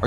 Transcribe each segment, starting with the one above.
are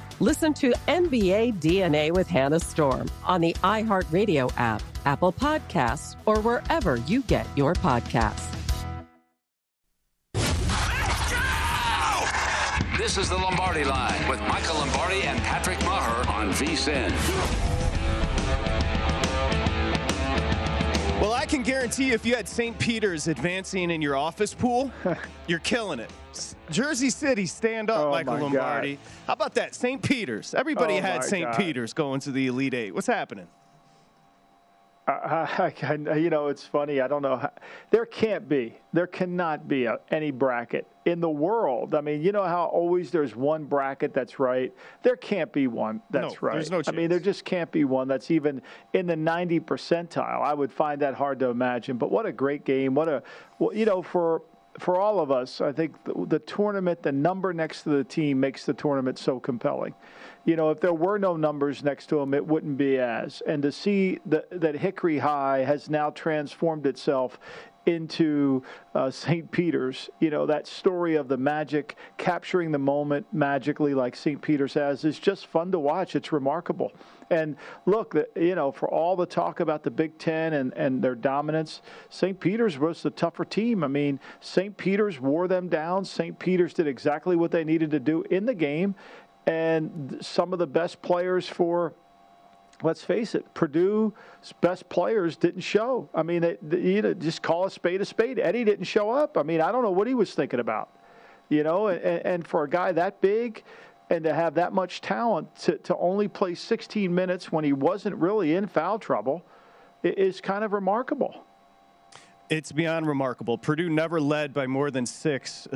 Listen to NBA DNA with Hannah Storm on the iHeartRadio app, Apple Podcasts, or wherever you get your podcasts. Let's go! This is the Lombardi Line with Michael Lombardi and Patrick Maher on VSiN. Well, I can guarantee if you had St. Peter's advancing in your office pool, you're killing it. Jersey City, stand up, Michael Lombardi. God. How about that? St. Peter's. Everybody had St. Peter's going to the Elite Eight. What's happening? It's funny. I don't know. There cannot be any bracket in the world. I mean, you know how always there's one bracket that's right? There can't be one that's right. There's no chance. I mean, there just can't be one that's even in the 90th percentile. I would find that hard to imagine. But what a great game. For all of us, I think the tournament, the number next to the team makes the tournament so compelling. You know, if there were no numbers next to them, it wouldn't be as. And to see that Hickory High has now transformed itself into St. Peter's, you know, that story of the magic, capturing the moment magically like St. Peter's has, is just fun to watch. It's remarkable. And look, you know, for all the talk about the Big Ten and their dominance, St. Peter's was the tougher team. I mean, St. Peter's wore them down. St. Peter's did exactly what they needed to do in the game. And some of the best players for, let's face it, Purdue's best players didn't show. I mean, just call a spade a spade. Eddie didn't show up. I mean, I don't know what he was thinking about, you know. And for a guy that big and to have that much talent to only play 16 minutes when he wasn't really in foul trouble is kind of remarkable. It's beyond remarkable. Purdue never led by more than 6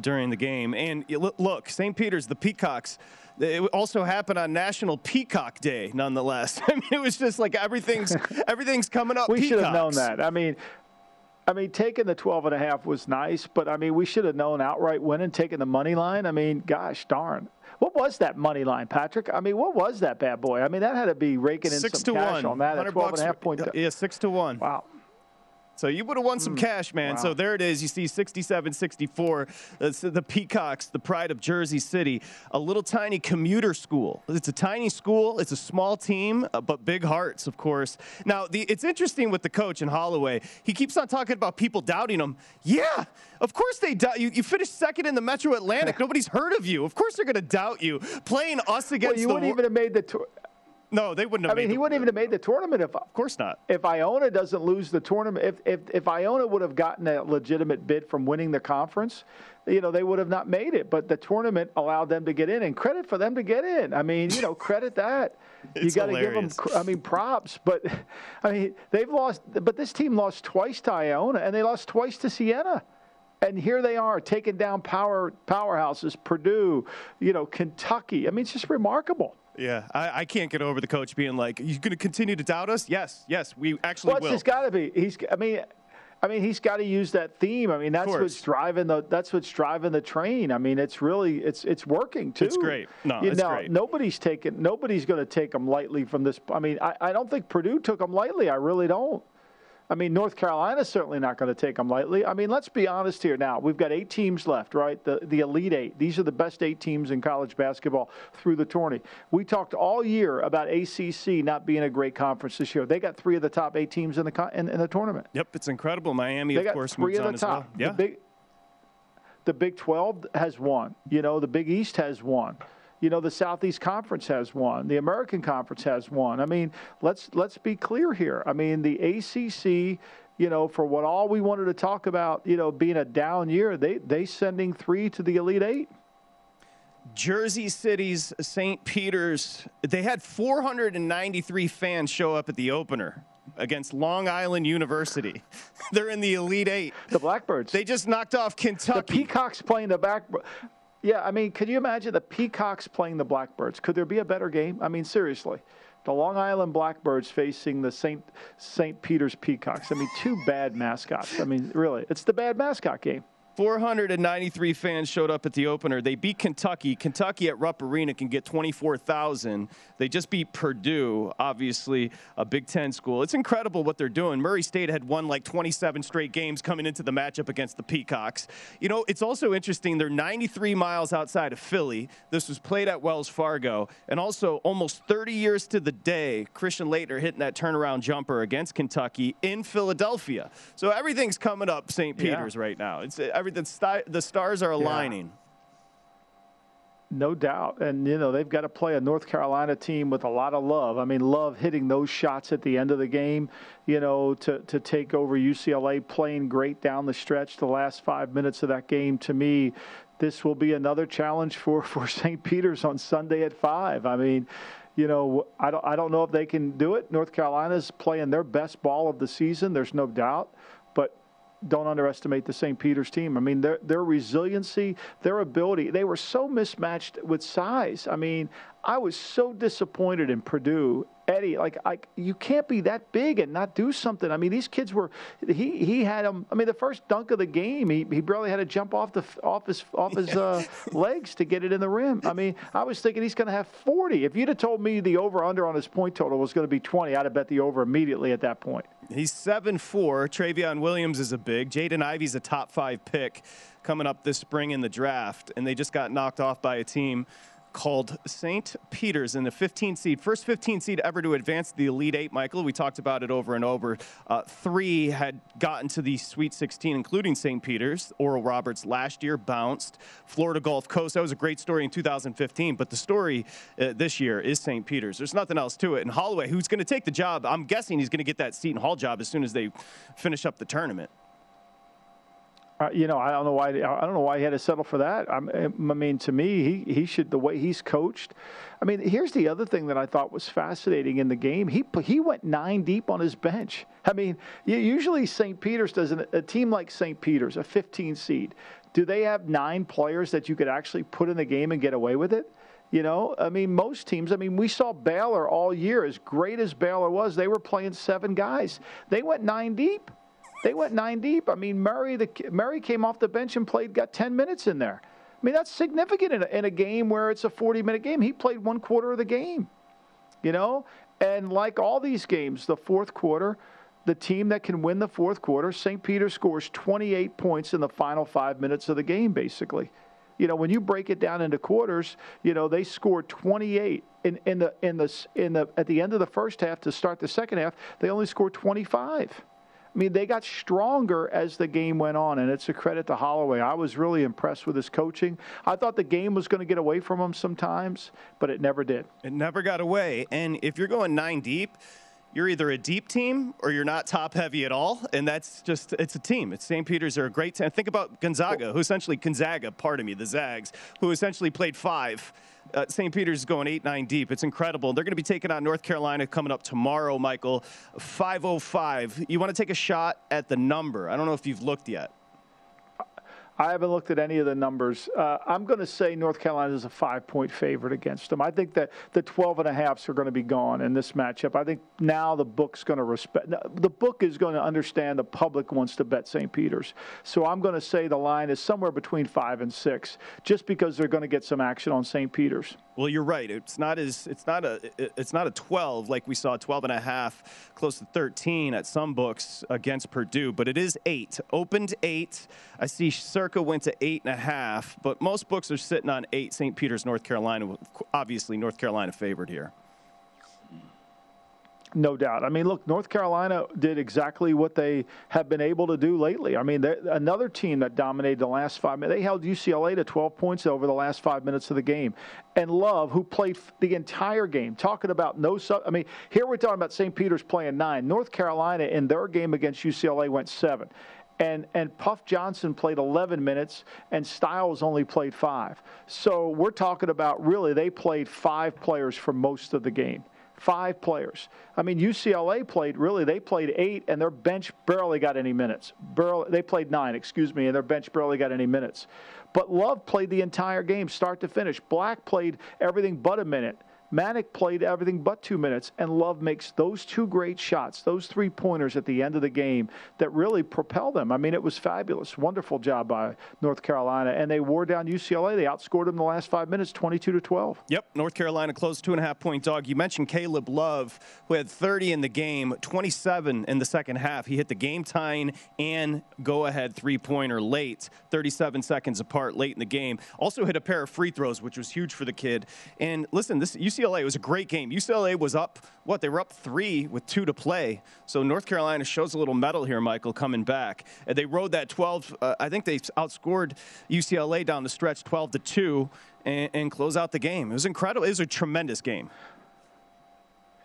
during the game. And look, St. Peter's, the Peacocks, it also happened on National Peacock Day, nonetheless. I mean, it was just like everything's coming up. We should have known that. I mean, taking the 12.5 was nice, but, I mean, we should have known outright winning, taking the money line. I mean, gosh darn. What was that money line, Patrick? I mean, what was that bad boy? I mean, that had to be raking in some cash on that at 12.5 points. Yeah, 6-1. Wow. So you would have won some cash, man. Wow. So there it is. You see 67-64. That's the Peacocks, the pride of Jersey City, a little tiny commuter school. It's a tiny school. It's a small team, but big hearts, of course. Now, it's interesting with the coach in Holloway. He keeps on talking about people doubting him. Yeah, of course they doubt you. You finished second in the Metro Atlantic. Nobody's heard of you. Of course they're going to doubt you. Playing us against you wouldn't even have made the tour. No, they wouldn't have. I mean, he wouldn't even have made the tournament if. Of course not. If Iona doesn't lose the tournament, if Iona would have gotten a legitimate bid from winning the conference, you know, they would have not made it. But the tournament allowed them to get in, and credit for them to get in. I mean, you know, credit that. You got to give them, I mean, props. But, I mean, they've lost. But this team lost twice to Iona, and they lost twice to Siena. And here they are taking down powerhouses, Purdue, you know, Kentucky. I mean, it's just remarkable. Yeah, I can't get over the coach being like, "You're going to continue to doubt us?" Yes, we actually will. It's got to be. I mean, he's got to use that theme. I mean, that's what's driving the train. I mean, it's really it's working too. It's great. No, it's great. Nobody's going to take them lightly from this. I mean, I don't think Purdue took them lightly. I really don't. I mean, North Carolina's certainly not going to take them lightly. I mean, let's be honest here now. We've got 8 teams left, right? The Elite 8. These are the best 8 teams in college basketball through the tourney. We talked all year about ACC not being a great conference this year. They got 3 of the top 8 teams in the tournament. Yep, it's incredible. Miami, of course, moves on as well. Yeah. The Big 12 has won. You know, the Big East has won. You know, the Southeast Conference has won. The American Conference has won. I mean, let's be clear here. I mean, the ACC, you know, for what all we wanted to talk about, you know, being a down year, they sending 3 to the Elite 8. Jersey City's St. Peter's, they had 493 fans show up at the opener against Long Island University. They're in the Elite 8. The Blackbirds. They just knocked off Kentucky. The Peacocks playing the Blackbirds. Yeah, I mean, could you imagine the Peacocks playing the Blackbirds? Could there be a better game? I mean, seriously. The Long Island Blackbirds facing the St. Peter's Peacocks. I mean, 2 bad mascots. I mean, really, it's the bad mascot game. 493 fans showed up at the opener. They beat Kentucky. Kentucky at Rupp Arena can get 24,000. They just beat Purdue, obviously, a Big Ten school. It's incredible what they're doing. Murray State had won like 27 straight games coming into the matchup against the Peacocks. You know, it's also interesting. They're 93 miles outside of Philly. This was played at Wells Fargo. And also, almost 30 years to the day, Christian Laettner hitting that turnaround jumper against Kentucky in Philadelphia. So everything's coming up St. Peter's right now. The stars are aligning. Yeah. No doubt. And, you know, they've got to play a North Carolina team with a lot of love. I mean, love hitting those shots at the end of the game, you know, to take over UCLA, playing great down the stretch the last 5 minutes of that game. To me, this will be another challenge for St. Peter's on Sunday at 5. I mean, you know, I don't know if they can do it. North Carolina's playing their best ball of the season. There's no doubt. But don't underestimate the St. Peter's team. I mean, their resiliency, their ability. They were so mismatched with size. I mean, I was so disappointed in Purdue. Eddie, you can't be that big and not do something. I mean, these kids were. He had them. I mean, the first dunk of the game, he barely had to jump off his legs to get it in the rim. I mean, I was thinking he's going to have 40. If you'd have told me the over/under on his point total was going to be 20, I'd have bet the over immediately at that point. He's 7'4". Travion Williams is a big. Jaden Ivey's a top 5 pick coming up this spring in the draft, and they just got knocked off by a team called St. Peter's in the 15 seed. First 15 seed ever to advance to the Elite 8, Michael. We talked about it over and over. 3 had gotten to the Sweet 16, including St. Peter's. Oral Roberts last year bounced. Florida Gulf Coast, that was a great story in 2015, but the story this year is St. Peter's. There's nothing else to it. And Holloway, who's going to take the job, I'm guessing he's going to get that Seton Hall job as soon as they finish up the tournament. You know, I don't know why he had to settle for that. I mean, to me, he should, the way he's coached. I mean, here's the other thing that I thought was fascinating in the game. He went 9 deep on his bench. I mean, usually St. Peter's doesn't. A team like St. Peter's, a 15 seed, do they have 9 players that you could actually put in the game and get away with it? You know, I mean, most teams, I mean, we saw Baylor all year. As great as Baylor was, they were playing 7 guys. They went 9 deep. They went 9 deep. I mean, Murray came off the bench and got 10 minutes in there. I mean, that's significant in a game where it's a 40-minute game. He played 1 quarter of the game, you know. And like all these games, the fourth quarter, the team that can win the fourth quarter, St. Peter scores 28 points in the final 5 minutes of the game, basically. You know, when you break it down into quarters, you know, they scored 28 at the end of the first half to start the second half. They only scored 25. I mean, they got stronger as the game went on, and it's a credit to Holloway. I was really impressed with his coaching. I thought the game was going to get away from him sometimes, but it never did. It never got away, and if you're going nine deep, you're either a deep team or you're not top-heavy at all, and that's just – it's a team. It's St. Peter's are a great team. Think about Gonzaga, who essentially – the Zags, who essentially played five. St. Peter's going 8-9 deep. It's incredible. They're going to be taking on North Carolina coming up tomorrow, Michael. 5:05. You want to take a shot at the number. I don't know if you've looked yet. I haven't looked at any of the numbers. I'm going to say North Carolina is a 5-point favorite against them. I think that the 12.5s are going to be gone in this matchup. I think now the book's going to understand the public wants to bet St. Peter's. So I'm going to say the line is somewhere between 5 and 6, just because they're going to get some action on St. Peter's. Well, you're right. It's not a 12 like we saw 12.5, close to 13 at some books against Purdue, but it is 8. Opened 8. I see. Circa went to 8.5, but most books are sitting on 8. St. Peter's, North Carolina, obviously North Carolina favored here. No doubt. I mean, look, North Carolina did exactly what they have been able to do lately. I mean, they're another team that dominated the last 5 minutes. They held UCLA to 12 points over the last 5 minutes of the game. And Love, who played the entire game, talking about no sub. I mean, here we're talking about St. Peter's playing 9. North Carolina in their game against UCLA went 7. And Puff Johnson played 11 minutes, and Styles only played 5. So we're talking about, really, they played 5 players for most of the game. 5 players. I mean, UCLA played, really, they played 8, and their bench barely got any minutes. They played 9, and their bench barely got any minutes. But Love played the entire game, start to finish. Black played everything but a minute. Manic played everything but 2 minutes, and Love makes those 2 great shots, those 3-pointers at the end of the game that really propel them. I mean, it was fabulous. Wonderful job by North Carolina, and they wore down UCLA. They outscored them the last 5 minutes, 22-12. Yep, North Carolina closed 2.5-point dog. You mentioned Caleb Love, who had 30 in the game, 27 in the second half. He hit the game-tying and go-ahead 3-pointer late, 37 seconds apart late in the game. Also hit a pair of free throws, which was huge for the kid. And listen, this UCLA was a great game. UCLA was up, they were up 3 with 2 to play. So North Carolina shows a little mettle here, Michael, coming back. And they rode that 12. I think they outscored UCLA down the stretch 12-2 and close out the game. It was incredible. It was a tremendous game.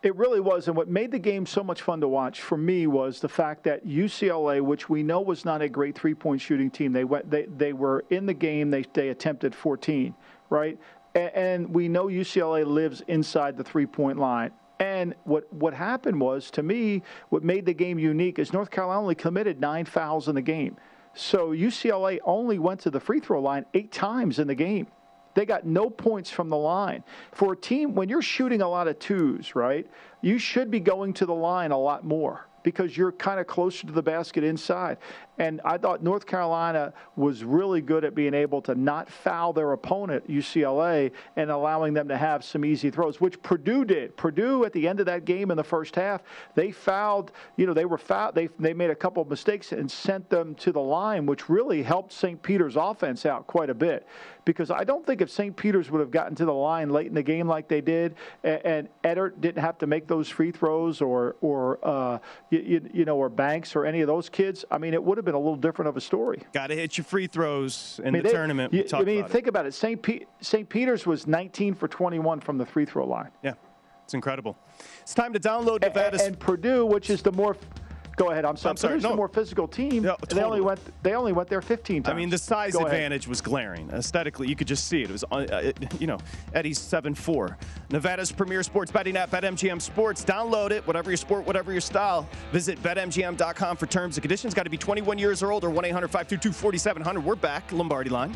It really was, and what made the game so much fun to watch for me was the fact that UCLA, which we know was not a great three-point shooting team, they were in the game. They attempted 14, right? And we know UCLA lives inside the three-point line. And what happened was, to me, what made the game unique is North Carolina only committed 9 fouls in the game. So UCLA only went to the free throw line 8 times in the game. They got no points from the line. For a team, when you're shooting a lot of 2s, right, you should be going to the line a lot more, because you're kind of closer to the basket inside. And I thought North Carolina was really good at being able to not foul their opponent, UCLA, and allowing them to have some easy throws, which Purdue did. Purdue, at the end of that game in the first half, they fouled, you know, they made a couple of mistakes and sent them to the line, which really helped St. Peter's offense out quite a bit. Because I don't think if St. Peter's would have gotten to the line late in the game like they did, and Eddard didn't have to make those free throws or Banks or any of those kids, I mean, it would have been a little different of a story. Got to hit your free throws in the tournament. Think about it. St. Peter's was 19 for 21 from the free throw line. Yeah, it's incredible. It's time to download Nevada's. And Purdue, which is the more... Go ahead. I'm sorry. There's a more physical team. No, totally. They only went there 15 times. I mean, the size advantage was glaring. Aesthetically, you could just see it. It was, Eddie's 7'4". Nevada's premier sports betting app, BetMGM Sports. Download it, whatever your sport, whatever your style. Visit BetMGM.com for terms and conditions. Got to be 21 years or older, 1-800-522-4700. We're back, Lombardi Line.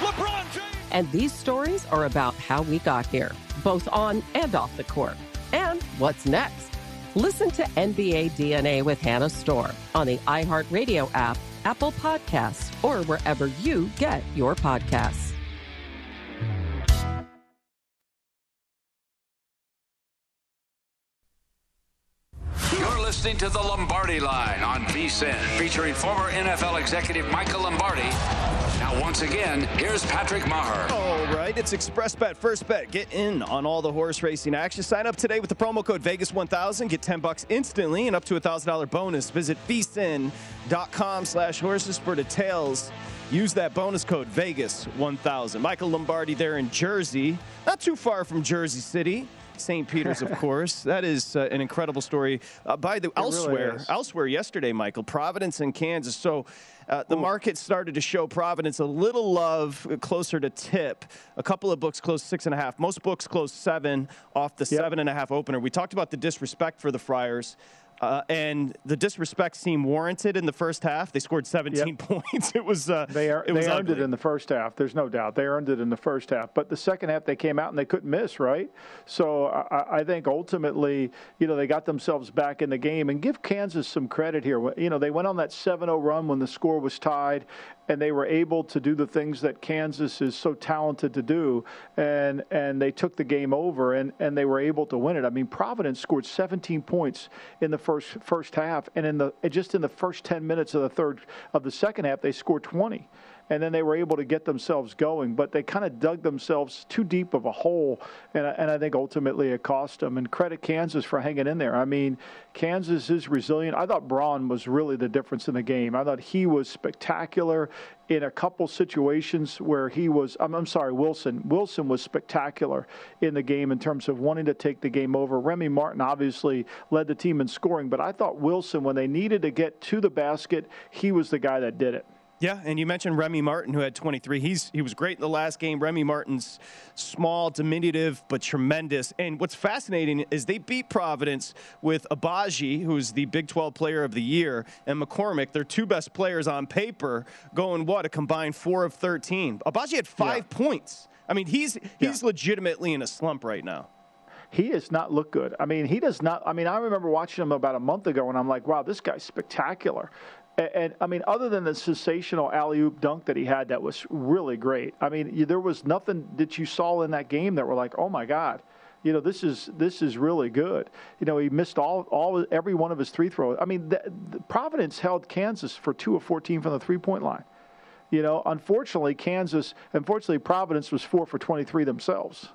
LeBron James. And these stories are about how we got here, both on and off the court. And what's next? Listen to NBA DNA with Hannah Storm on the iHeartRadio app, Apple Podcasts, or wherever you get your podcasts. You're listening to The Lombardi Line on VSiN, featuring former NFL executive Michael Lombardi. Now, once again, here's Patrick Maher. All right, it's ExpressBet First Bet. Get in on all the horse racing action. Sign up today with the promo code Vegas1000. Get $10 instantly and up to a $1,000 bonus. Visit vsin.com/horses for details. Use that bonus code Vegas1000. Michael Lombardi there in Jersey, not too far from Jersey City. St. Peter's, of course. That is an incredible story. Elsewhere yesterday, Michael, Providence and Kansas. So the market started to show Providence a little love, closer to tip. A couple of books closed 6.5. Most books closed 7 off the 7.5 opener. We talked about the disrespect for the Friars. And the disrespect seemed warranted in the first half. They scored 17 points. It was they earned it in the first half. There's no doubt they earned it in the first half. But the second half they came out and they couldn't miss, right? So I think ultimately, you know, they got themselves back in the game. And give Kansas some credit here. You know, they went on that 7-0 run when the score was tied, and they were able to do the things that Kansas is so talented to do, and they took the game over, and they were able to win it. I mean, Providence scored 17 points in the first half, and in the just in the first 10 minutes of the second half, they scored 20. and then they were able to get themselves going. But they kind of dug themselves too deep of a hole, and I think ultimately it cost them. And credit Kansas for hanging in there. I mean, Kansas is resilient. I thought Braun was really the difference in the game. I thought he was spectacular in a couple situations where he was – I'm sorry, Wilson. Wilson was spectacular in the game in terms of wanting to take the game over. Remy Martin obviously led the team in scoring, but I thought Wilson, when they needed to get to the basket, he was the guy that did it. Yeah, and you mentioned Remy Martin, who had 23. He was great in the last game. Remy Martin's small, diminutive, but tremendous. And what's fascinating is they beat Providence with Abaji, who's the Big 12 Player of the Year, and McCormick, their two best players on paper, going, what, a combined 4 of 13. Abaji had 5 points. I mean, he's legitimately in a slump right now. He does not look good. I mean, he does not. I mean, I remember watching him about a month ago, and I'm like, wow, this guy's spectacular. And, I mean, other than the sensational alley-oop dunk that he had that was really great, I mean, there was nothing that you saw in that game that were like, oh, my God, you know, this is really good. You know, he missed every one of his free throws. I mean, Providence held Kansas for 2 of 14 from the three-point line. You know, unfortunately, Providence was 4 for 23 themselves.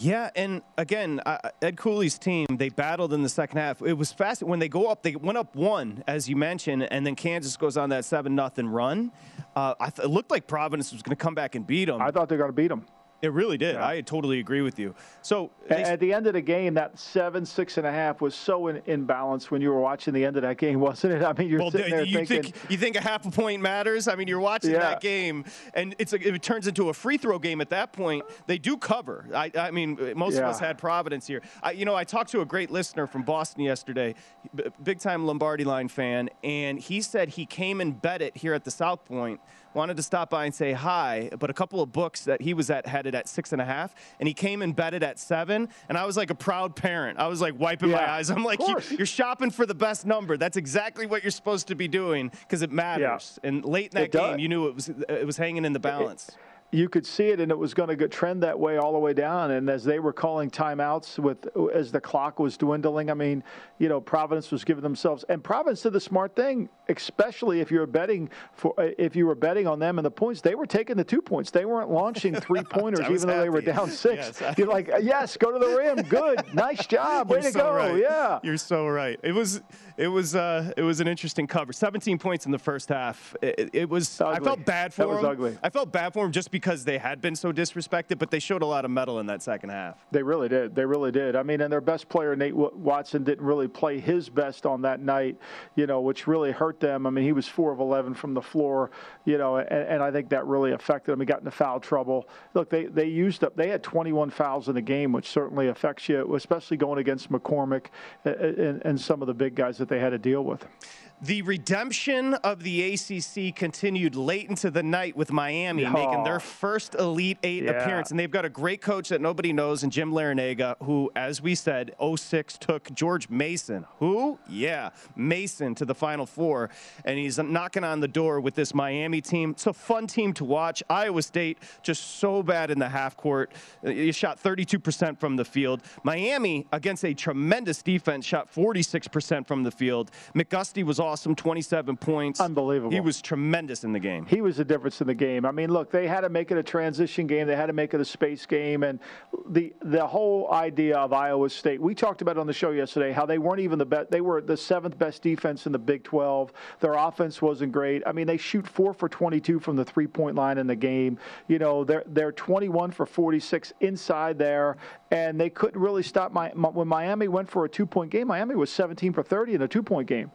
Yeah, and again, Ed Cooley's team, they battled in the second half. It was fast. When they go up, they went up 1, as you mentioned, and then Kansas goes on that 7-0 run. It looked like Providence was going to come back and beat them. I thought they were going to beat them. It really did. Yeah. I totally agree with you. So at the end of the game, that 6.5 was so in balance when you were watching the end of that game, wasn't it? I mean, you think a half a point matters? I mean, you're watching that game, and it turns into a free throw game at that point. They do cover. I mean, most of us had Providence here. I talked to a great listener from Boston yesterday, big-time Lombardi Line fan, and he said he came and bet it here at the South Point. Wanted to stop by and say hi, but a couple of books that he was at had it at 6.5, and he came and bet it at 7, and I was like a proud parent. I was like wiping my eyes. I'm like, you're shopping for the best number. That's exactly what you're supposed to be doing because it matters. Yeah. And late in that game, you knew it was hanging in the balance. You could see it, and it was going to trend that way all the way down. And as they were calling timeouts as the clock was dwindling, I mean, you know, Providence was giving themselves. And Providence did the smart thing, especially if you were betting on them and the points. They were taking the 2 points. They weren't launching three-pointers, even though they were down 6. Yes, you're like, yes, go to the rim. Good. Nice job. Way to go. Right. Yeah. You're so right. It was an interesting cover. 17 points in the first half. It was ugly. I felt bad for them. That was ugly. I felt bad for them just because they had been so disrespected, but they showed a lot of mettle in that second half. They really did. They really did. I mean, and their best player, Nate Watson, didn't really play his best on that night, you know, which really hurt them. I mean, he was 4 of 11 from the floor, you know, and I think that really affected them. He got into foul trouble. Look, they used up. They had 21 fouls in the game, which certainly affects you, especially going against McCormick and some of the big guys that they had to deal with. The redemption of the ACC continued late into the night with Miami making their first Elite Eight appearance. And they've got a great coach that nobody knows in Jim Larinaga, who, as we said, 2006 took George Mason, Mason to the Final Four. And he's knocking on the door with this Miami team. It's a fun team to watch. Iowa State just so bad in the half court. He shot 32% from the field. Miami, against a tremendous defense, shot 46% from the field. McGusty was awesome, 27 points. Unbelievable. He was tremendous in the game. He was the difference in the game. I mean, look, they had to make it a transition game. They had to make it a space game. And the whole idea of Iowa State, we talked about it on the show yesterday, how they weren't even the best. They were the 7th best defense in the Big 12. Their offense wasn't great. I mean, they shoot 4 for 22 from the three-point line in the game. You know, they're 21 for 46 inside there. And they couldn't really stop. When Miami went for a two-point game, Miami was 17 for 30 in a two-point game.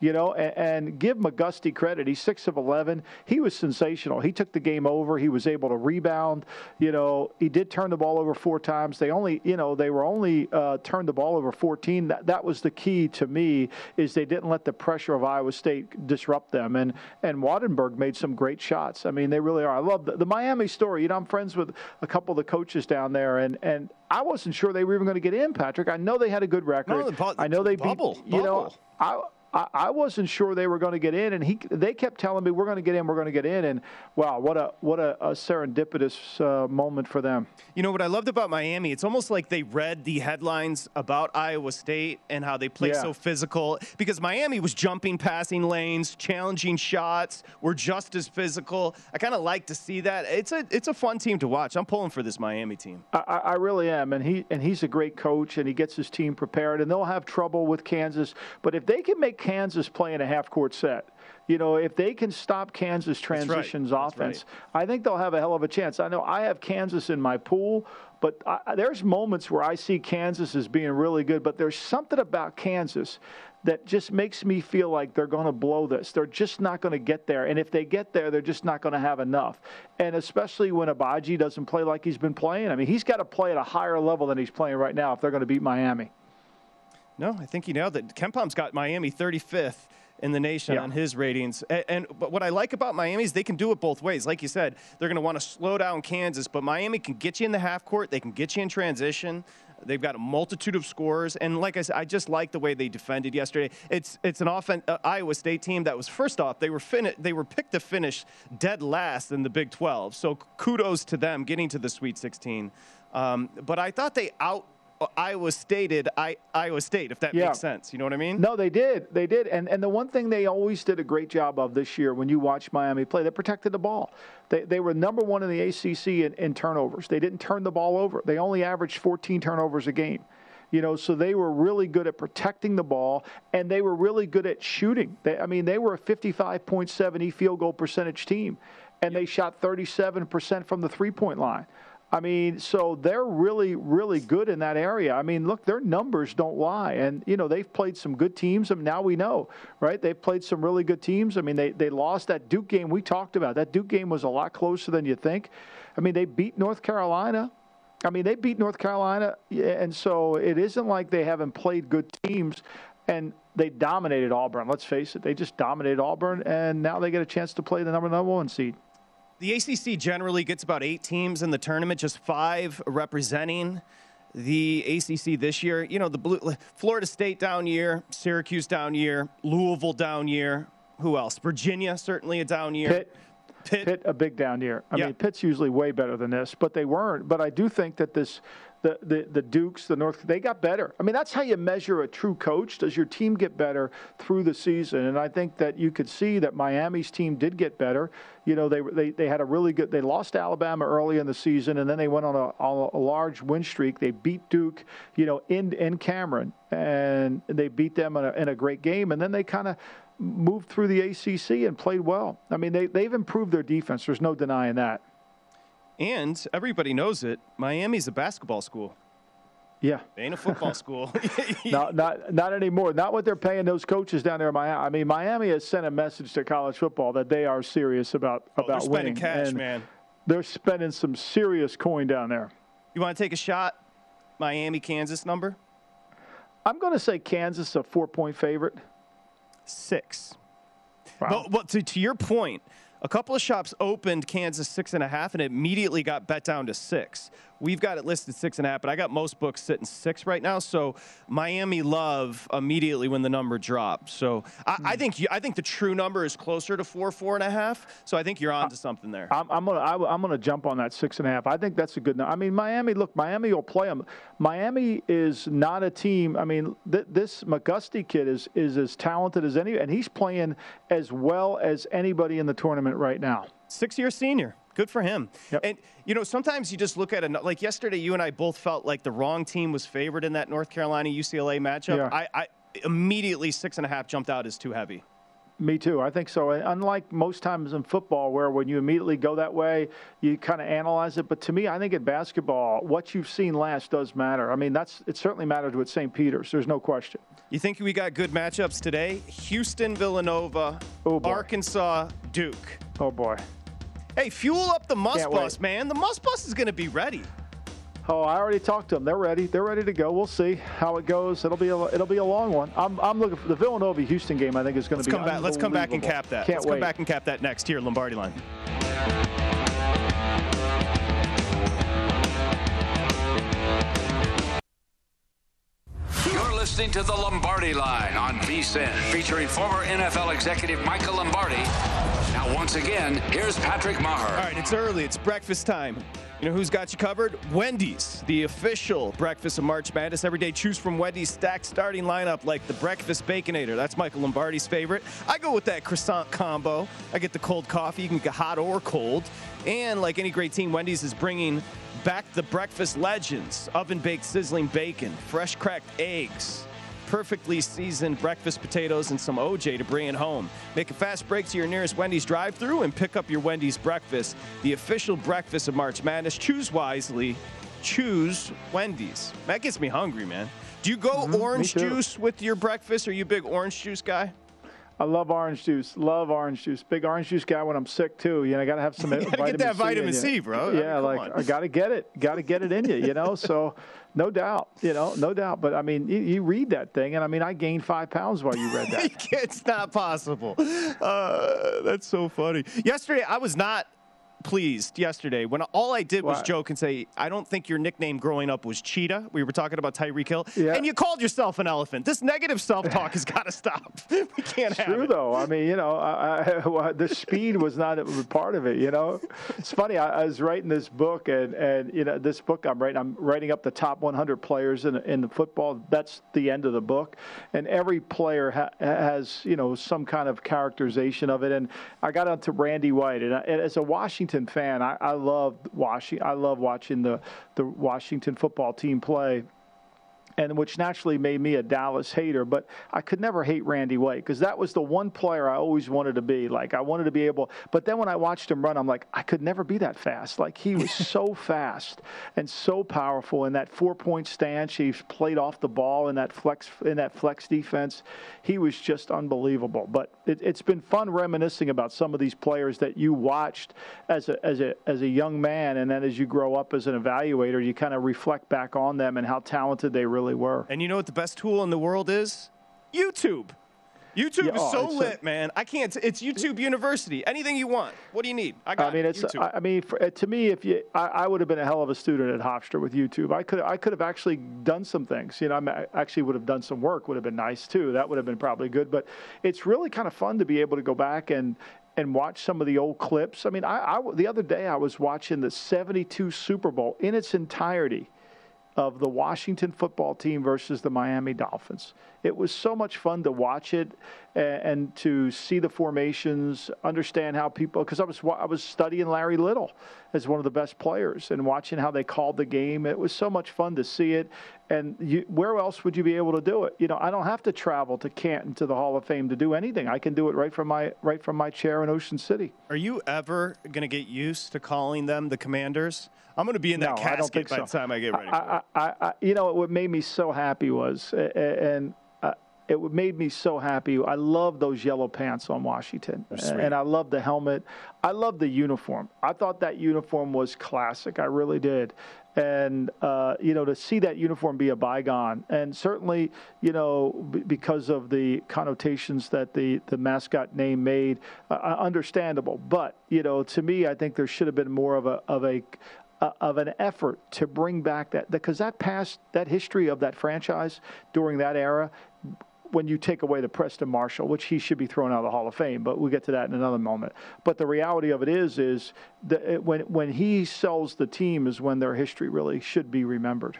You know, and give McGusty credit. He's 6 of 11. He was sensational. He took the game over. He was able to rebound. You know, he did turn the ball over 4 times. They only turned the ball over 14. That was the key to me, is they didn't let the pressure of Iowa State disrupt them. And Wattenberg made some great shots. I mean, they really are. I love the Miami story. You know, I'm friends with a couple of the coaches down there, and I wasn't sure they were even going to get in, Patrick. I know they had a good record. I know they beat. You know, I I wasn't sure they were going to get in, and they kept telling me we're going to get in, and wow, what a serendipitous moment for them. You know what I loved about Miami? It's almost like they read the headlines about Iowa State and how they play so physical, because Miami was jumping, passing lanes, challenging shots, were just as physical. I kind of like to see that. It's a fun team to watch. I'm pulling for this Miami team. I really am, and he's a great coach, and he gets his team prepared, and they'll have trouble with Kansas, but if they can make Kansas play in a half-court set, you know, if they can stop Kansas transitions offense, I think they'll have a hell of a chance. I know I have Kansas in my pool, but there's moments where I see Kansas as being really good, but there's something about Kansas that just makes me feel like they're going to blow this. They're just not going to get there. And if they get there, they're just not going to have enough. And especially when Abaji doesn't play like he's been playing. I mean, he's got to play at a higher level than he's playing right now if they're going to beat Miami. No, I think you nailed it. Kempom's got Miami 35th in the nation on his ratings. But what I like about Miami is they can do it both ways. Like you said, they're going to want to slow down Kansas, but Miami can get you in the half court. They can get you in transition. They've got a multitude of scorers, and like I said, I just like the way they defended yesterday. It's an Iowa State team that was, first off, they were picked to finish dead last in the Big 12, so kudos to them getting to the Sweet 16. But I thought they out Iowa State, if that makes sense. You know what I mean? No, they did. And the one thing they always did a great job of this year when you watch Miami play, they protected the ball. They were number one in the ACC in turnovers. They didn't turn the ball over. They only averaged 14 turnovers a game. You know, so they were really good at protecting the ball, and they were really good at shooting. They were a 55.70 field goal percentage team, and they shot 37% from the three-point line. I mean, so they're really, really good in that area. I mean, look, their numbers don't lie. And, you know, they've played some good teams. I mean, now we know, right? They've played some really good teams. I mean, they lost that Duke game we talked about. That Duke game was a lot closer than you think. I mean, they beat North Carolina. And so it isn't like they haven't played good teams. And they dominated Auburn. Let's face it. They just dominated Auburn. And now they get a chance to play the number one seed. The ACC generally gets about 8 teams in the tournament, just 5 representing the ACC this year. You know, Florida State down year, Syracuse down year, Louisville down year. Who else? Virginia, certainly a down year. Pitt a big down year. I mean, Pitt's usually way better than this, but they weren't. But I do think that the Dukes, they got better. I mean, that's how you measure a true coach. Does your team get better through the season? And I think that you could see that Miami's team did get better. You know, they had a really good. They lost Alabama early in the season, and then they went on a large win streak. They beat Duke, you know, in Cameron, and they beat them in a great game. And then they kind of moved through the ACC and played well. I mean, they've improved their defense. There's no denying that. And everybody knows it. Miami's a basketball school. Yeah. They ain't a football school. not anymore. Not what they're paying those coaches down there in Miami. I mean, Miami has sent a message to college football that they are serious about winning. They're spending cash, and man. They're spending some serious coin down there. You want to take a shot? Miami, Kansas number? I'm going to say Kansas a 4-point favorite. 6. Wow. But to your point, a couple of shops opened Kansas 6.5, and it immediately got bet down to 6. We've got it listed 6.5, but I got most books sitting 6 right now. So Miami love immediately when the number dropped. So I think the true number is closer to 4.5. So I think you're on to something there. I'm gonna jump on that 6.5. I think that's a good number. I mean, Miami. Look, Miami will play them. Miami is not a team. I mean, this McGusty kid is as talented as any, and he's playing as well as anybody in the tournament right now. 6-year senior. Good for him. Yep. And, you know, sometimes you just look at it. Like yesterday, you and I both felt like the wrong team was favored in that North Carolina-UCLA matchup. Yeah. I immediately 6.5 jumped out as too heavy. Me too. I think so. And unlike most times in football where when you immediately go that way, you kind of analyze it. But to me, I think in basketball, what you've seen last does matter. I mean, it certainly mattered with St. Peter's. There's no question. You think we got good matchups today? Houston, Villanova, Arkansas, Duke. Oh, boy. Hey, fuel up the Must Bus, man. The Must Bus is going to be ready. Oh, I already talked to them. They're ready. They're ready to go. We'll see how it goes. It'll be a long one. I'm looking for the Villanova-Houston game. I think is going to be unbelievable. Let's come back and cap that. Can't wait. Let's come back and cap that next here, Lombardi Line. listening to The Lombardi Line on VSiN, featuring former NFL executive Michael Lombardi. Now, once again, here's Patrick Maher. All right, it's early. It's breakfast time. You know who's got you covered? Wendy's, the official breakfast of March Madness. Every day, choose from Wendy's stacked starting lineup like the Breakfast Baconator. That's Michael Lombardi's favorite. I go with that croissant combo. I get the cold coffee. You can get hot or cold. And like any great team, Wendy's is bringing back the breakfast legends. Oven-baked sizzling bacon, fresh cracked eggs, perfectly seasoned breakfast potatoes, and some OJ to bring it home. Make a fast break to your nearest Wendy's drive-thru and pick up your Wendy's breakfast, the official breakfast of March Madness. Choose wisely. Choose Wendy's. That gets me hungry, man. Do you go orange juice with your breakfast? Are you a big orange juice guy? I love orange juice. Love orange juice. Big orange juice guy when I'm sick, too. You know, I got to have some vitamin C. You got to get that vitamin C, bro. Yeah, I mean, like, I got to get it. Got to get it in you, you know? So, no doubt, you know, no doubt. But, I mean, you read that thing, and, I mean, I gained 5 pounds while you read that. It's not possible. That's so funny. Yesterday, I was not pleased yesterday when all I did was joke and say, I don't think your nickname growing up was Cheetah. We were talking about Tyreek Hill. Yeah. And you called yourself an elephant. This negative self-talk has got to stop. We can't have it. True, though. I mean, you know, the speed was not part of it, you know. It's funny. I was writing this book, and you know, this book I'm writing up the top 100 players in the football. That's the end of the book. And every player has, you know, some kind of characterization of it. And I got onto Randy White. And as a Washington fan, I love watching the Washington football team play, and which naturally made me a Dallas hater, but I could never hate Randy White because that was the one player I always wanted to be. Like, I wanted to be able, but then when I watched him run, I'm like, I could never be that fast. Like, he was so fast and so powerful in that 4-point stance. He played off the ball in that flex defense. He was just unbelievable. But it's been fun reminiscing about some of these players that you watched as a young man, and then as you grow up as an evaluator, you kind of reflect back on them and how talented they really were. And you know what the best tool in the world is? YouTube. YouTube is so lit, man. I can't. It's YouTube University. Anything you want. What do you need? To me, I would have been a hell of a student at Hofstra with YouTube. I could have actually done some things. You know, I actually would have done some work. Would have been nice too. That would have been probably good. But it's really kind of fun to be able to go back and watch some of the old clips. I mean, the other day I was watching the '72 Super Bowl in its entirety, of the Washington football team versus the Miami Dolphins. It was so much fun to watch it and to see the formations, understand how people, because I was studying Larry Little as one of the best players and watching how they called the game. It was so much fun to see it. And where else would you be able to do it? You know, I don't have to travel to Canton to the Hall of Fame to do anything. I can do it right from my chair in Ocean City. Are you ever going to get used to calling them the Commanders? I'm going to be in that casket by the time I get ready. You know, what made me so happy was, it made me so happy. I love those yellow pants on Washington, and I love the helmet. I love the uniform. I thought that uniform was classic. I really did. And, you know, to see that uniform be a bygone, and certainly, you know, because of the connotations that the mascot name made, understandable. But, you know, to me, I think there should have been more of an effort to bring back that, because that past, that history of that franchise during that era, when you take away the Preston Marshall, which he should be thrown out of the Hall of Fame, but we'll get to that in another moment. But the reality of it is when he sells the team is when their history really should be remembered.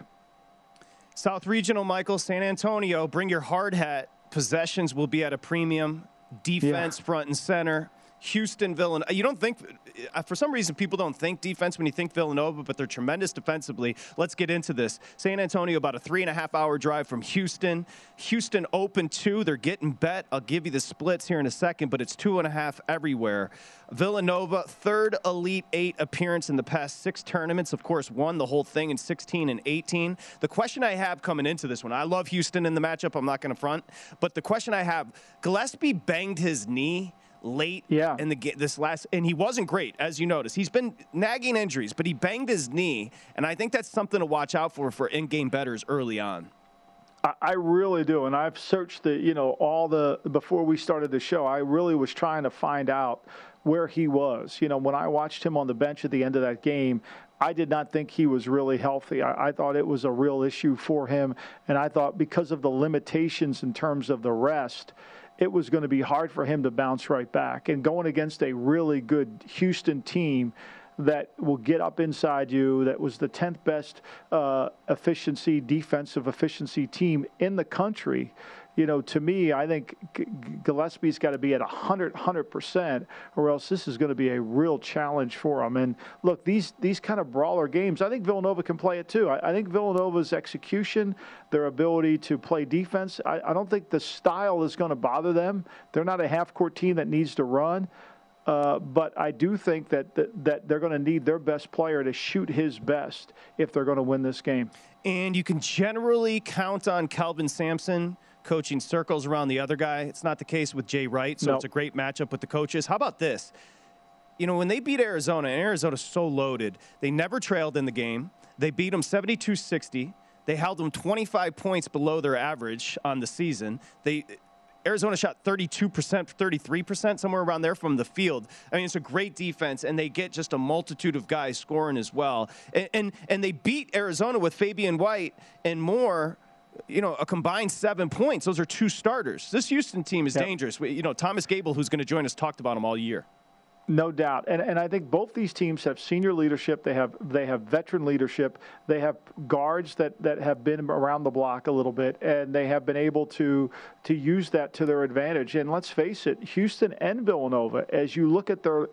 South Regional, Michael, San Antonio, bring your hard hat. Possessions will be at a premium. Defense front and center. Houston, Villanova. You don't think, for some reason, people don't think defense when you think Villanova, but they're tremendous defensively. Let's get into this. San Antonio, about a 3.5-hour drive from Houston. Houston open 2. They're getting bet. I'll give you the splits here in a second, but it's 2.5 everywhere. Villanova, third Elite Eight appearance in the past 6 tournaments. Of course, won the whole thing in 16 and 18. The question I have coming into this one, I love Houston in the matchup. I'm not going to front, but the question I have, Gillespie banged his knee late in the game and he wasn't great, as you notice. He's been nagging injuries, but he banged his knee, and I think that's something to watch out for in-game bettors early on. I really do. And I've searched the, you know, all the, before we started the show, I really was trying to find out where he was. You know, when I watched him on the bench at the end of that game, I did not think he was really healthy. I thought it was a real issue for him. And I thought because of the limitations in terms of the rest, it was going to be hard for him to bounce right back. And going against a really good Houston team that will get up inside you, that was the 10th best efficiency, defensive efficiency team in the country, you know, to me, I think Gillespie's got to be at 100%, or else this is going to be a real challenge for him. And, look, these kind of brawler games, I think Villanova can play it too. I think Villanova's execution, their ability to play defense, I don't think the style is going to bother them. They're not a half-court team that needs to run. But I do think that they're going to need their best player to shoot his best if they're going to win this game. And you can generally count on Calvin Sampson coaching circles around the other guy. It's not the case with Jay Wright, so It's a great matchup with the coaches. How about this? You know, when they beat Arizona, and Arizona's so loaded, they never trailed in the game. They beat them 72-60. They held them 25 points below their average on the season. Arizona shot 32%, 33%, somewhere around there from the field. I mean, it's a great defense, and they get just a multitude of guys scoring as well. And they beat Arizona with Fabian White and Moore, you know, a combined 7 points. Those are two starters. This Houston team is dangerous. You know, Thomas Gable, who's going to join us, talked about him all year. No doubt. And I think both these teams have senior leadership. They have veteran leadership. They have guards that have been around the block a little bit, and they have been able to use that to their advantage. And let's face it, Houston and Villanova, as you look at their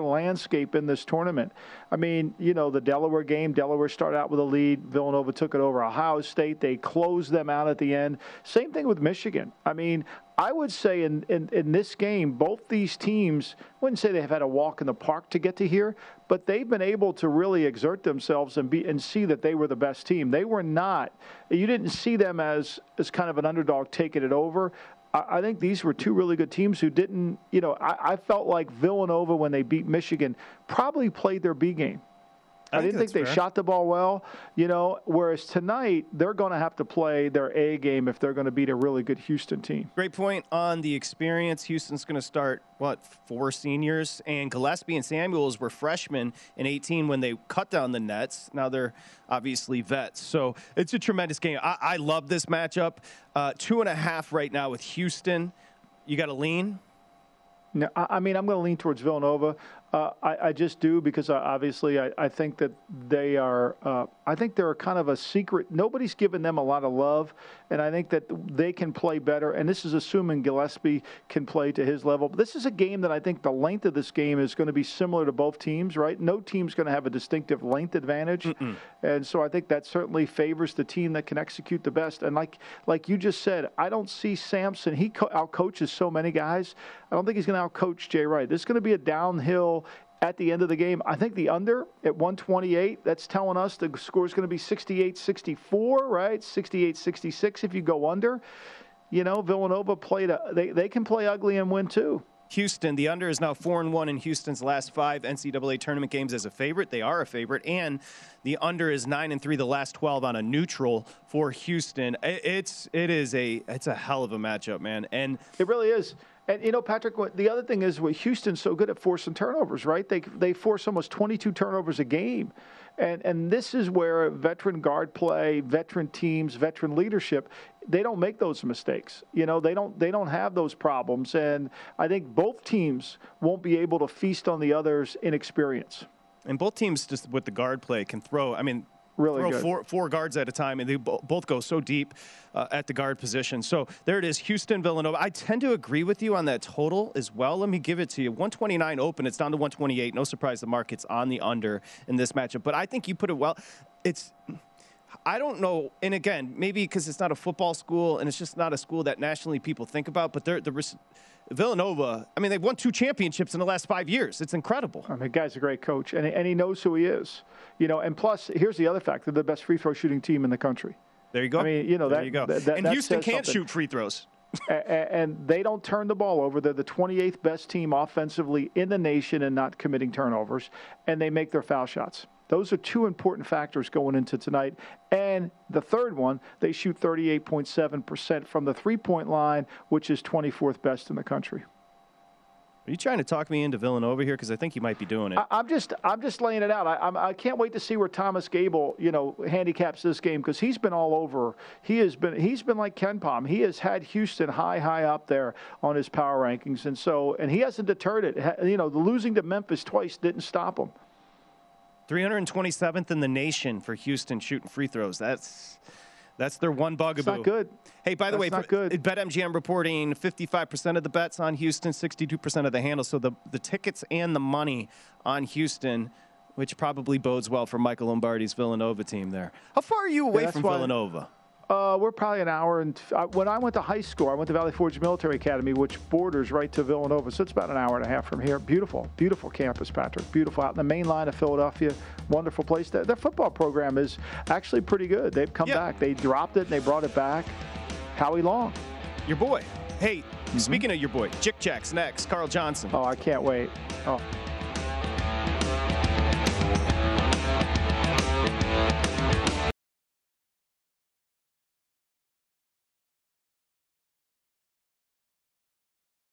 landscape in this tournament, I mean, you know, the Delaware game, Delaware started out with a lead. Villanova took it over Ohio State. They closed them out at the end. Same thing with Michigan. I mean, I would say in this game, both these teams, I wouldn't say they've had a walk in the park to get to here, but they've been able to really exert themselves and see that they were the best team. They were not. You didn't see them as kind of an underdog taking it over. I think these were two really good teams who didn't, you know, I felt like Villanova, when they beat Michigan, probably played their B game. I didn't think they shot the ball well, you know, whereas tonight they're going to have to play their A game if they're going to beat a really good Houston team. Great point on the experience. Houston's going to start, what, 4 seniors? And Gillespie and Samuels were freshmen in 2018 when they cut down the nets. Now they're obviously vets. So it's a tremendous game. I love this matchup. 2.5 right now with Houston. You got to lean? No, I mean, I'm going to lean towards Villanova. I just do because I think that they are I think they're kind of a secret. Nobody's given them a lot of love, and I think that they can play better. And this is assuming Gillespie can play to his level. But this is a game that I think the length of this game is going to be similar to both teams, right? No team's going to have a distinctive length advantage. Mm-mm. And so I think that certainly favors the team that can execute the best. And like you just said, I don't see Sampson. He outcoaches so many guys. I don't think he's going to outcoach Jay Wright. This is going to be a downhill at the end of the game. I think the under at 128, that's telling us the score is going to be 68-64, right? 68-66 if you go under. You know, Villanova played they can play ugly and win too. Houston, the under is now 4-1 in Houston's last 5 NCAA tournament games as a favorite. They are a favorite, and the under is 9-3 the last 12 on a neutral for Houston. It's a hell of a matchup, man, and it really is. And, you know, Patrick, the other thing is, well, Houston's so good at forcing turnovers, right? They force almost 22 turnovers a game. And this is where veteran guard play, veteran teams, veteran leadership, they don't make those mistakes. You know, they don't have those problems. And I think both teams won't be able to feast on the other's inexperience. And both teams, just with the guard play, can throw, I mean, really good. Four guards at a time, and they both go so deep at the guard position. So there it is, Houston, Villanova. I tend to agree with you on that total as well. Let me give it to you. 129 open. It's down to 128. No surprise the market's on the under in this matchup. But I think you put it well. I don't know, and again, maybe because it's not a football school and it's just not a school that nationally people think about, but Villanova, I mean, they've won 2 championships in the last 5 years. It's incredible. I mean, the guy's a great coach, and he knows who he is. You know, and plus, here's the other fact. They're the best free throw shooting team in the country. There you go. I mean, you know, there you go. And Houston can't shoot free throws. And they don't turn the ball over. They're the 28th best team offensively in the nation and not committing turnovers, and they make their foul shots. Those are two important factors going into tonight. And the third one, they shoot 38.7% from the three-point line, which is 24th best in the country. Are you trying to talk me into Villanova here? Because I think you might be doing it. I'm just laying it out. I can't wait to see where Thomas Gable, handicaps this game, because he's been all over. He's been like Ken Pom. He has had Houston high up there on his power rankings, and he hasn't deterred it. The losing to Memphis twice didn't stop him. 327th in the nation for Houston shooting free throws. That's their one bugaboo. It's not good. Hey, by the way, BetMGM reporting 55% of the bets on Houston, 62% of the handle. So the tickets and the money on Houston, which probably bodes well for Michael Lombardi's Villanova team there. How far are you away from Villanova? We're probably an hour. When I went to high school, I went to Valley Forge Military Academy, which borders right to Villanova. So it's about an hour and a half from here. Beautiful, beautiful campus, Patrick. Beautiful out in the main line of Philadelphia. Wonderful place. Their football program is actually pretty good. They've come back. They dropped it and they brought it back. Howie Long. Your boy. Hey, speaking of your boy, Jick Jack's next. Carl Johnson. Oh, I can't wait. Oh.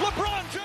blocked by James. LeBron James.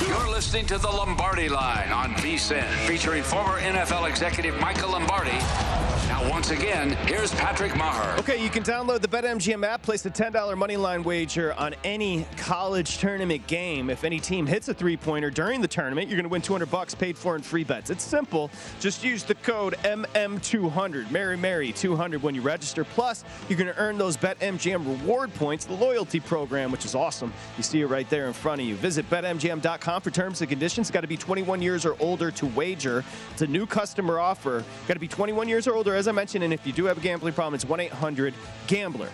You're listening to The Lombardi Line on VSiN, featuring former NFL executive Michael Lombardi. Now, once again, here's Patrick Maher. Okay, you can download the BetMGM app, place a $10 moneyline wager on any college tournament game. If any team hits a three-pointer during the tournament, you're going to win $200 paid for in free bets. It's simple. Just use the code MM200, Mary 200 when you register. Plus, you're going to earn those BetMGM reward points, the loyalty program, which is awesome. You see it right there in front of you. Visit BetMGM.com for terms and conditions. Got to be 21 years or older to wager. It's a new customer offer. Got to be 21 years or older, as I mentioned, and if you do have a gambling problem, it's 1-800-GAMBLER.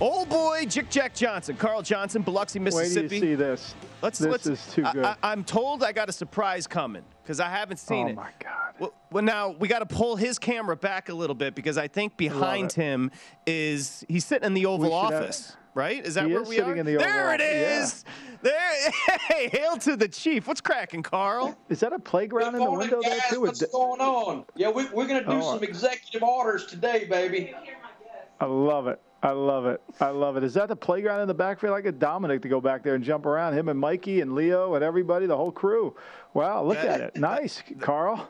Old boy, Jick-Jack Johnson, Carl Johnson, Biloxi, Mississippi. Wait till you see this. This is too good. I'm told I got a surprise coming because I haven't seen it. Oh, my God. Well, now, we got to pull his camera back a little bit because I think behind him is he's sitting in the Oval Office. Right? Is that where we are? There it is. Yeah. There. Hey, hail to the chief. What's cracking, Carl? Is that a playground in the window there, too? What's going on? Yeah, we're going to do some executive orders today, baby. I love it. I love it. I love it. Is that the playground in the backfield? I get Dominic to go back there and jump around, him and Mikey and Leo and everybody, the whole crew. Wow, look at it. Nice, Carl.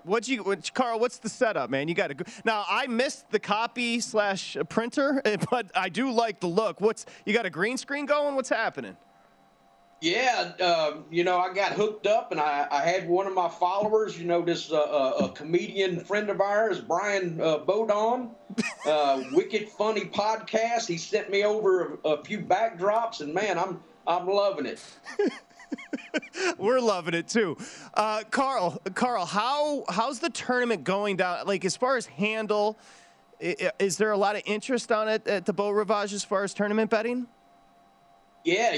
Carl, what's the setup, man? You got to go. Now, I missed the copy / printer, but I do like the look. You got a green screen going? What's happening? Yeah, I got hooked up, and I had one of my followers, this a comedian friend of ours, Brian Bodon, Wicked Funny Podcast. He sent me over a few backdrops, and, man, I'm loving it. We're loving it, too. Carl, how's the tournament going down? Like, as far as handle, is there a lot of interest on it at the Beau Rivage as far as tournament betting? Yeah,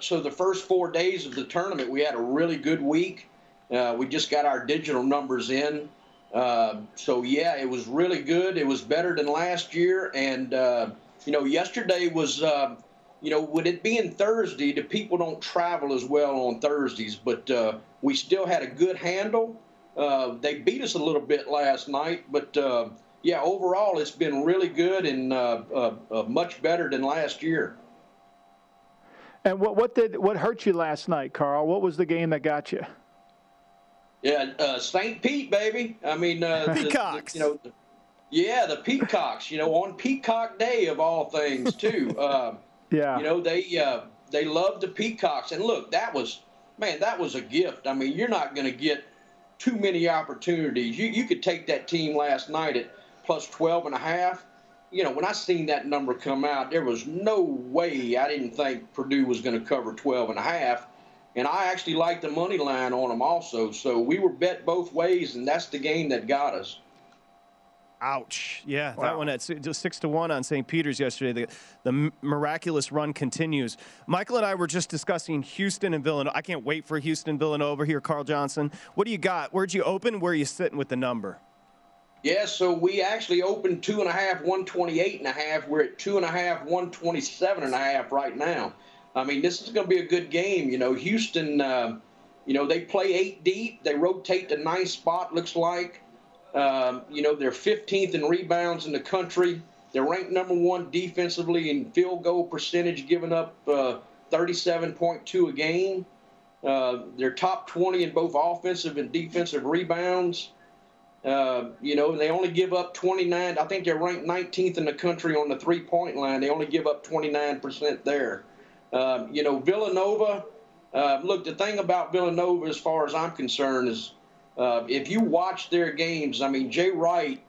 so the first 4 days of the tournament, we had a really good week. We just got our digital numbers in. It was really good. It was better than last year. And, yesterday was, with it being Thursday, the people don't travel as well on Thursdays. But we still had a good handle. They beat us a little bit last night. But, overall, it's been really good and much better than last year. And what hurt you last night, Carl? What was the game that got you? Yeah, St. Pete, baby. I mean, Peacocks. The Peacocks. On Peacock Day of all things, too. Yeah. They love the Peacocks, and look, that was a gift. I mean, you're not going to get too many opportunities. You could take that team last night at plus 12.5. When I seen that number come out, there was no way I didn't think Purdue was going to cover 12.5. And I actually liked the money line on them also. So we were bet both ways, and that's the game that got us. Ouch. Yeah, wow. That one at 6-1 on St. Peter's yesterday. The miraculous run continues. Michael and I were just discussing Houston and Villanova. I can't wait for Houston, Villanova here, Carl Johnson. What do you got? Where'd you open? Where are you sitting with the number? Yeah, so we actually opened 2.5, 128.5. We're at 2.5, 127.5 right now. I mean, this is going to be a good game. Houston, they play 8 deep. They rotate the 9th spot, looks like. They're 15th in rebounds in the country. They're ranked number 1 defensively in field goal percentage, giving up 37.2 a game. They're top 20 in both offensive and defensive rebounds. They only give up 29. I think they're ranked 19th in the country on the three-point line. They only give up 29% there. Villanova, look, the thing about Villanova as far as I'm concerned is if you watch their games, I mean, Jay Wright,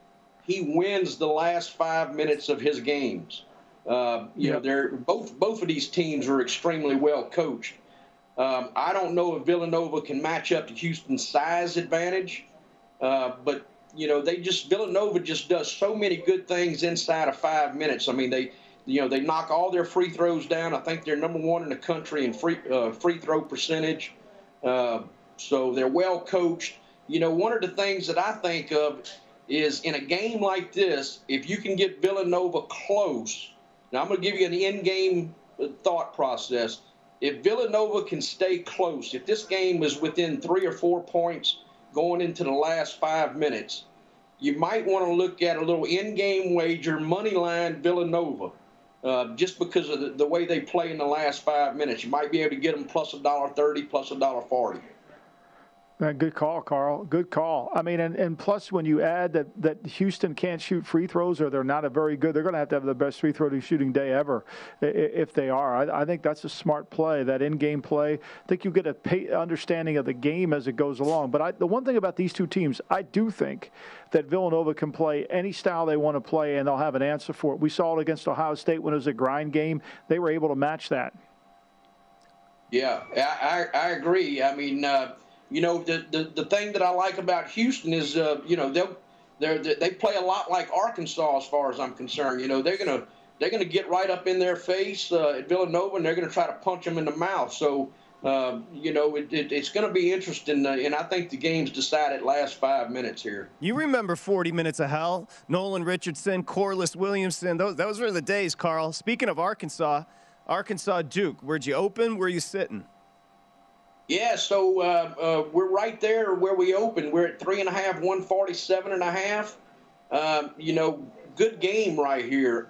he wins the last 5 minutes of his games. They're both of these teams are extremely well coached. I don't know if Villanova can match up to Houston's size advantage. Villanova just does so many good things inside of 5 minutes. I mean, they knock all their free throws down. I think they're number 1 in the country in free throw percentage. So they're well coached. One of the things that I think of is in a game like this, if you can get Villanova close, now I'm going to give you an in-game thought process. If Villanova can stay close, if this game is within 3 or 4 points going into the last 5 minutes, you might want to look at a little in-game wager, money line Villanova, just because of the way they play in the last 5 minutes. You might be able to get them plus $1.30, plus $1.40. Good call, Carl. Good call. I mean, and plus when you add that Houston can't shoot free throws, or they're not a very good, they're going to have the best free throw shooting day ever if they are. I think that's a smart play, that in-game play. I think you get a understanding of the game as it goes along. But the one thing about these two teams, I do think that Villanova can play any style they want to play, and they'll have an answer for it. We saw it against Ohio State when it was a grind game. They were able to match that. Yeah, I agree. I mean, you know, the thing that I like about Houston is, you know, they play a lot like Arkansas as far as I'm concerned. You know, they're gonna get right up in their face at Villanova, and they're gonna try to punch them in the mouth. So, you know, it's gonna be interesting, and I think the game's decided last 5 minutes here. You remember 40 minutes of hell? Nolan Richardson, Corliss Williamson. Those were the days, Carl. Speaking of Arkansas Duke. Where'd you open? Where are you sitting? Yeah, so we're right there where we opened. We're at 3.5, 147.5. You know, good game right here.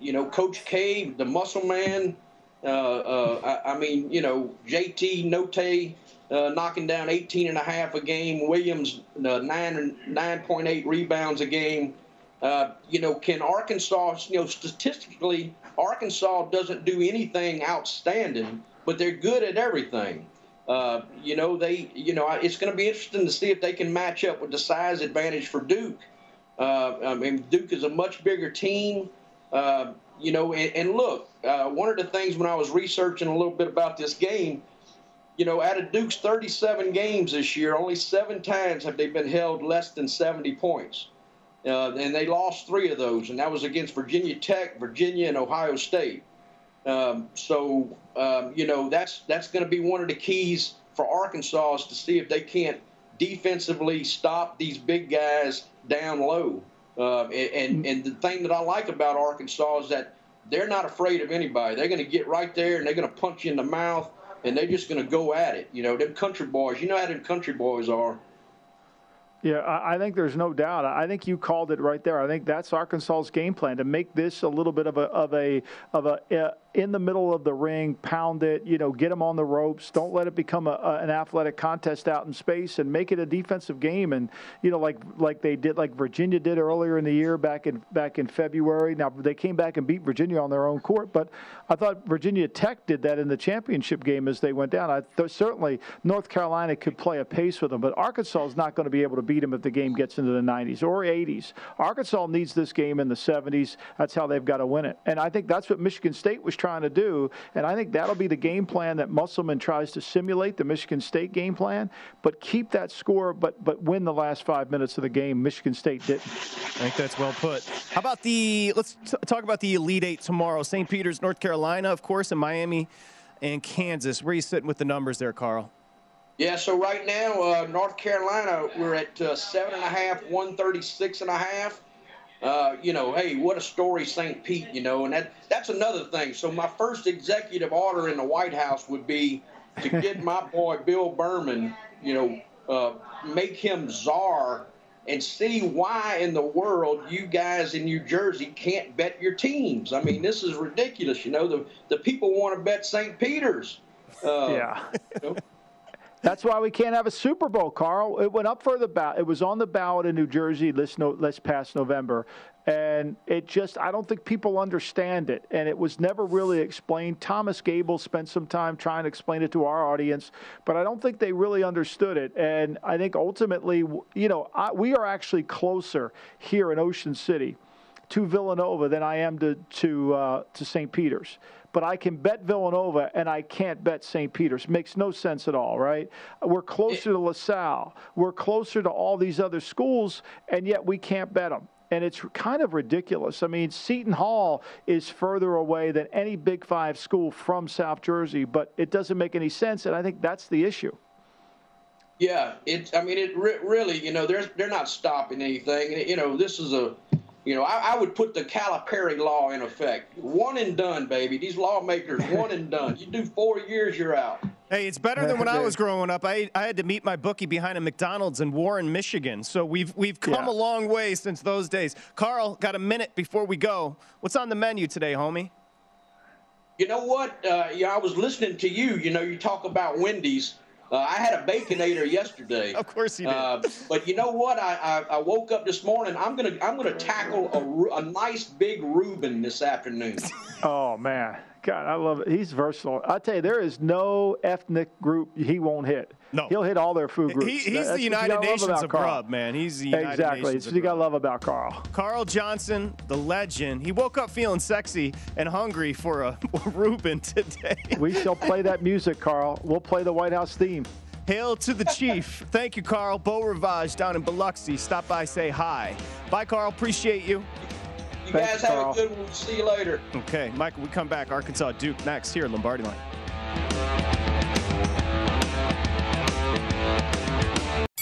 You know, Coach K, the muscle man. I mean, you know, JT Notte knocking down 18.5 a game. Williams, 9.8 rebounds a game. You know, can Arkansas, you know, statistically, Arkansas doesn't do anything outstanding, but they're good at everything. You know, it's going to be interesting to see if they can match up with the size advantage for Duke. I mean, Duke is a much bigger team, you know, and look, one of the things when I was researching a little bit about this game, you know, out of Duke's 37 games this year, only 7 times have they been held less than 70 points. And they lost 3 of those, and that was against Virginia Tech, Virginia, and Ohio State. You know, that's going to be one of the keys for Arkansas is to see if they can't defensively stop these big guys down low. And the thing that I like about Arkansas is that they're not afraid of anybody. They're going to get right there, and they're going to punch you in the mouth, and they're just going to go at it. You know, them country boys, you know how them country boys are. Yeah, I think there's no doubt. I think you called it right there. I think that's Arkansas's game plan, to make this a little bit of a in the middle of the ring, pound it, you know, get them on the ropes. Don't let it become an athletic contest out in space, and make it a defensive game. And you know, like they did, like Virginia did earlier in the year, back in February. Now they came back and beat Virginia on their own court, but I thought Virginia Tech did that in the championship game as they went down. Certainly North Carolina could play a pace with them, but Arkansas is not going to be able to beat them if the game gets into the 90s or 80s. Arkansas needs this game in the 70s. That's how they've got to win it. And I think that's what Michigan State was trying to do. And I think that'll be the game plan that Musselman tries to simulate, the Michigan State game plan, but keep that score, but win the last 5 minutes of the game. Michigan State didn't. I think that's well put. How about let's talk about the Elite Eight tomorrow. St. Peter's, North Carolina, of course, and Miami and Kansas. Where are you sitting with the numbers there, Carl? Yeah, so right now, North Carolina, we're at 7.5, 136.5. You know, hey, what a story, St. Pete, you know, and that's another thing. So my first executive order in the White House would be to get my boy Bill Berman, you know, make him czar and see why in the world you guys in New Jersey can't bet your teams. I mean, this is ridiculous. You know, the people want to bet St. Peter's. Yeah. You know? That's why we can't have a Super Bowl, Carl. It went up for the ballot. It was on the ballot in New Jersey this past November. And it just, I don't think people understand it. And it was never really explained. Thomas Gable spent some time trying to explain it to our audience, but I don't think they really understood it. And I think ultimately, you know, we are actually closer here in Ocean City to Villanova than I am to St. Peter's. But I can bet Villanova and I can't bet St. Peter's. Makes no sense at all, right? We're closer to LaSalle. We're closer to all these other schools, and yet we can't bet them. And it's kind of ridiculous. I mean, Seton Hall is further away than any Big Five school from South Jersey, but it doesn't make any sense, and I think that's the issue. Yeah, I mean, it really, you know, they're not stopping anything. You know, this is a You know, I would put the Calipari law in effect. One and done, baby. These lawmakers, one and done. You do 4 years, you're out. Hey, it's better than when I was growing up. I had to meet my bookie behind a McDonald's in Warren, Michigan. So we've come a long way since those days. Carl, got a minute before we go. What's on the menu today, homie? You know what? I was listening to you. You know, you talk about Wendy's. I had a Baconator yesterday. Of course you did. But you know what? I woke up this morning. I'm gonna tackle a nice big Reuben this afternoon. Oh man, God, I love it. He's versatile. I tell you, there is no ethnic group he won't hit. No, he'll hit all their food groups. He's the United Nations of grub, man. He's the United Nations. Exactly. It's what you gotta love about Carl. Carl Johnson, the legend. He woke up feeling sexy and hungry for a Reuben today. We shall play that music, Carl. We'll play the White House theme. Hail to the chief. Thank you, Carl. Beau Rivage down in Biloxi. Stop by, say hi. Bye, Carl. Appreciate you. You guys have a good one. See you later. Okay, Michael, we come back. Arkansas Duke next here at Lombardi Line.